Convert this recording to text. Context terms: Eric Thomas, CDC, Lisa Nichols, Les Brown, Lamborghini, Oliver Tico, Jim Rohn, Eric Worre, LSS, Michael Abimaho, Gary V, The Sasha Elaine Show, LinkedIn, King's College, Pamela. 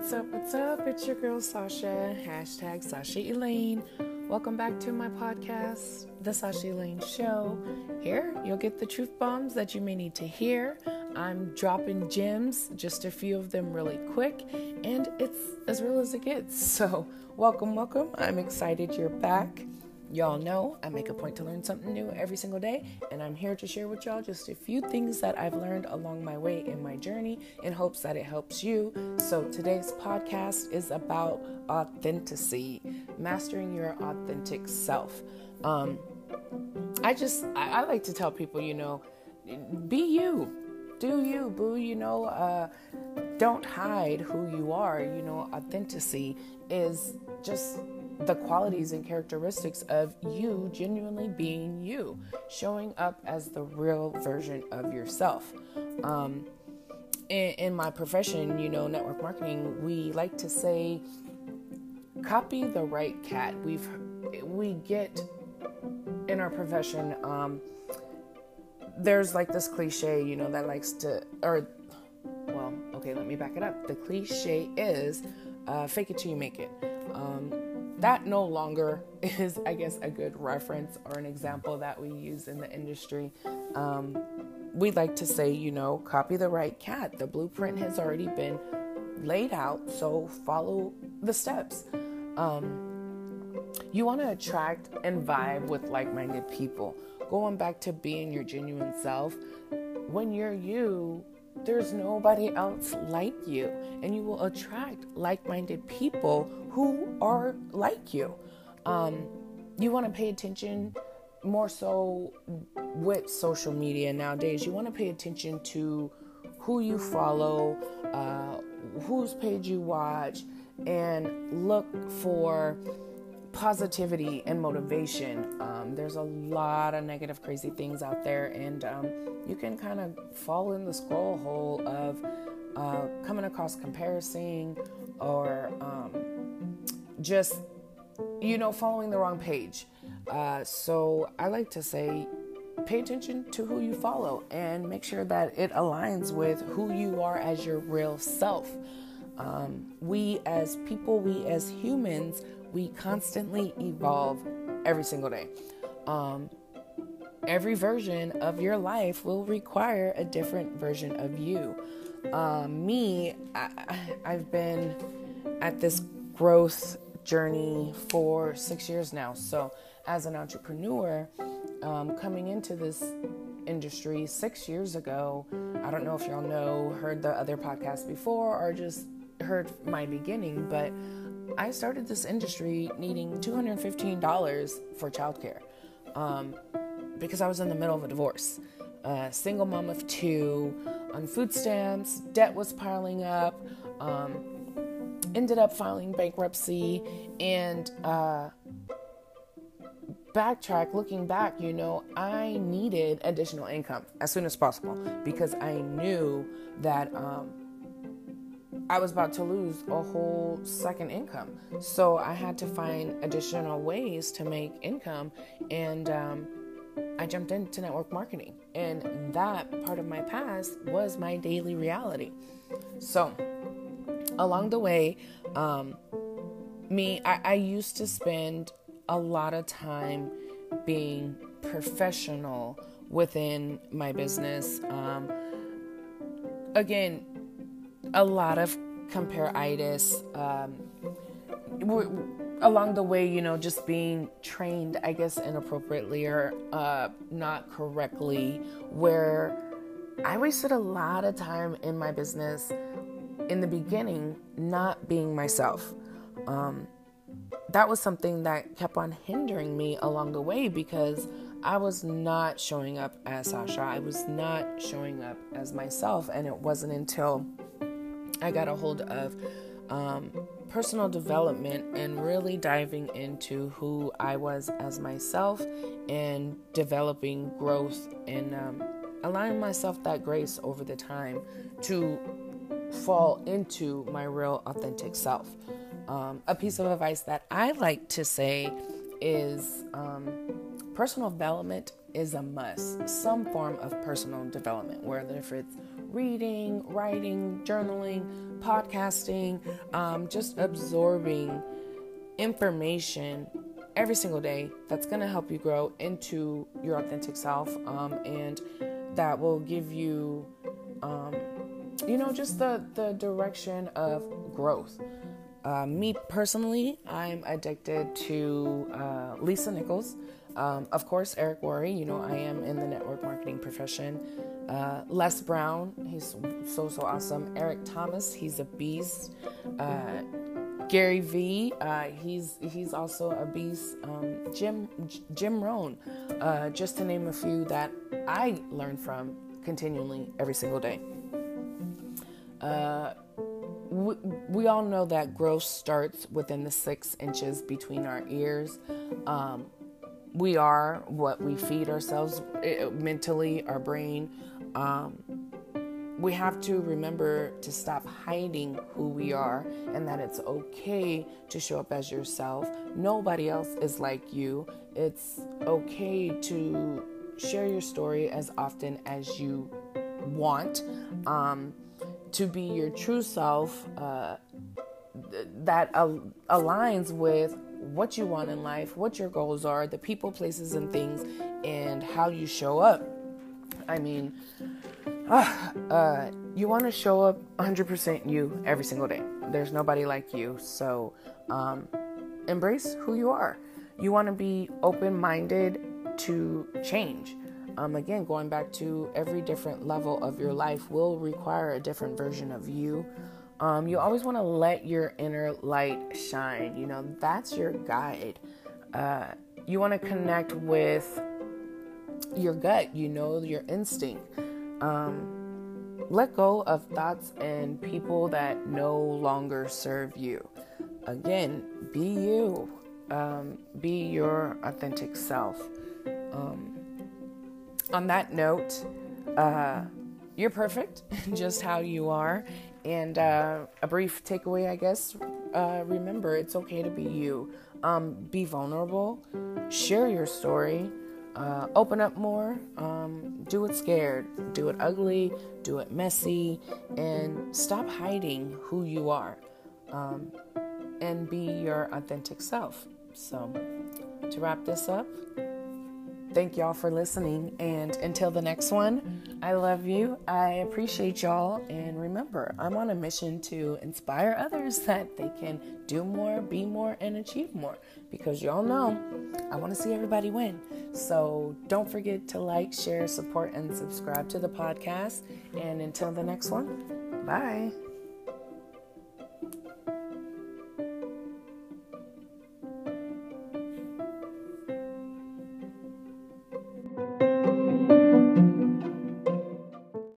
What's up, what's up? It's your girl Sasha, hashtag Sasha Elaine. Welcome back to my podcast, The Sasha Elaine Show. Here, you'll get the truth bombs that you may need to hear. I'm dropping gems, just a few of them really quick, and it's as real as it gets. So, welcome, welcome. I'm excited you're back. Y'all know I make a point to learn something new every single day, and I'm here to share with y'all just a few things that I've learned along my way in my journey in hopes that it helps you. So today's podcast is about authenticity, mastering your authentic self. I like to tell people, you know, be you, do you, boo, you know, don't hide who you are. You know, authenticity is just the qualities and characteristics of you genuinely being you, showing up as the real version of yourself. In my profession, you know, network marketing, we like to say, copy the right cat. We get in our profession, there's like this cliche, you know, that likes to, The cliche is, fake it till you make it. That no longer is, I guess, a good reference or an example that we use in the industry. We like to say, you know, copy the right cat. The blueprint has already been laid out, so follow the steps. You want to attract and vibe with like-minded people. Going back to being your genuine self, when you're you, there's nobody else like you, and you will attract like-minded people who are like you. You want to pay attention more so with social media nowadays. You want to pay attention to who you follow, whose page you watch, and look for positivity and motivation. There's a lot of negative, crazy things out there, and you can kind of fall in the scroll hole of coming across comparison or just, you know, following the wrong page. So I like to say, pay attention to who you follow and make sure that it aligns with who you are as your real self. We as people, we as humans, we constantly evolve every single day. Every version of your life will require a different version of you. I've been at this growth journey for 6 years now. So as an entrepreneur, coming into this industry 6 years ago, I don't know if y'all know, heard the other podcast before or just heard my beginning, but I started this industry needing $215 for childcare because I was in the middle of a divorce. Single mom of two, on food stamps, debt was piling up, ended up filing bankruptcy, and looking back, you know, I needed additional income as soon as possible because I knew that I was about to lose a whole second income. So I had to find additional ways to make income. And I jumped into network marketing. And that part of my past was my daily reality. So along the way, I used to spend a lot of time being professional within my business. Again, a lot of compare-itis, along the way, you know, just being trained, I guess, inappropriately or not correctly, where I wasted a lot of time in my business in the beginning, not being myself. That was something that kept on hindering me along the way because I was not showing up as Sasha. I was not showing up as myself, and it wasn't until I got a hold of personal development and really diving into who I was as myself and developing growth and allowing myself that grace over the time to fall into my real authentic self. A piece of advice that I like to say is personal development is a must. Some form of personal development, whether if it's reading, writing, journaling, podcasting, just absorbing information every single day that's going to help you grow into your authentic self, and that will give you, just the direction of growth. Me personally, I'm addicted to Lisa Nichols. Of course, Eric Worre, I am in the network marketing profession. Les Brown, he's so awesome. Eric Thomas, he's a beast. Gary V, he's also a beast. Jim Rohn, just to name a few that I learn from continually every single day. We all know that growth starts within the 6 inches between our ears. We are what we feed ourselves mentally, our brain. We have to remember to stop hiding who we are, and that it's okay to show up as yourself. Nobody else is like you. It's okay to share your story as often as you want. To be your true self that aligns with what you want in life, what your goals are, the people, places, and things, and how you show up. I mean, you want to show up 100% you every single day. There's nobody like you, so embrace who you are. You want to be open-minded to change. Again, going back to every different level of your life will require a different version of you. You always want to let your inner light shine. That's your guide. You want to connect with your gut, your instinct. Let go of thoughts and people that no longer serve you. Again, be you. Be your authentic self. On that note, you're perfect, just how you are. And a brief takeaway, I guess, remember, it's okay to be you. Be vulnerable, share your story, open up more, do it scared, do it ugly, do it messy, and stop hiding who you are, and be your authentic self. So to wrap this up, thank y'all for listening, and until the next one, I love you, I appreciate y'all, and remember, I'm on a mission to inspire others that they can do more, be more, and achieve more, because y'all know, I want to see everybody win. So don't forget to like, share, support, and subscribe to the podcast, and until the next one, bye.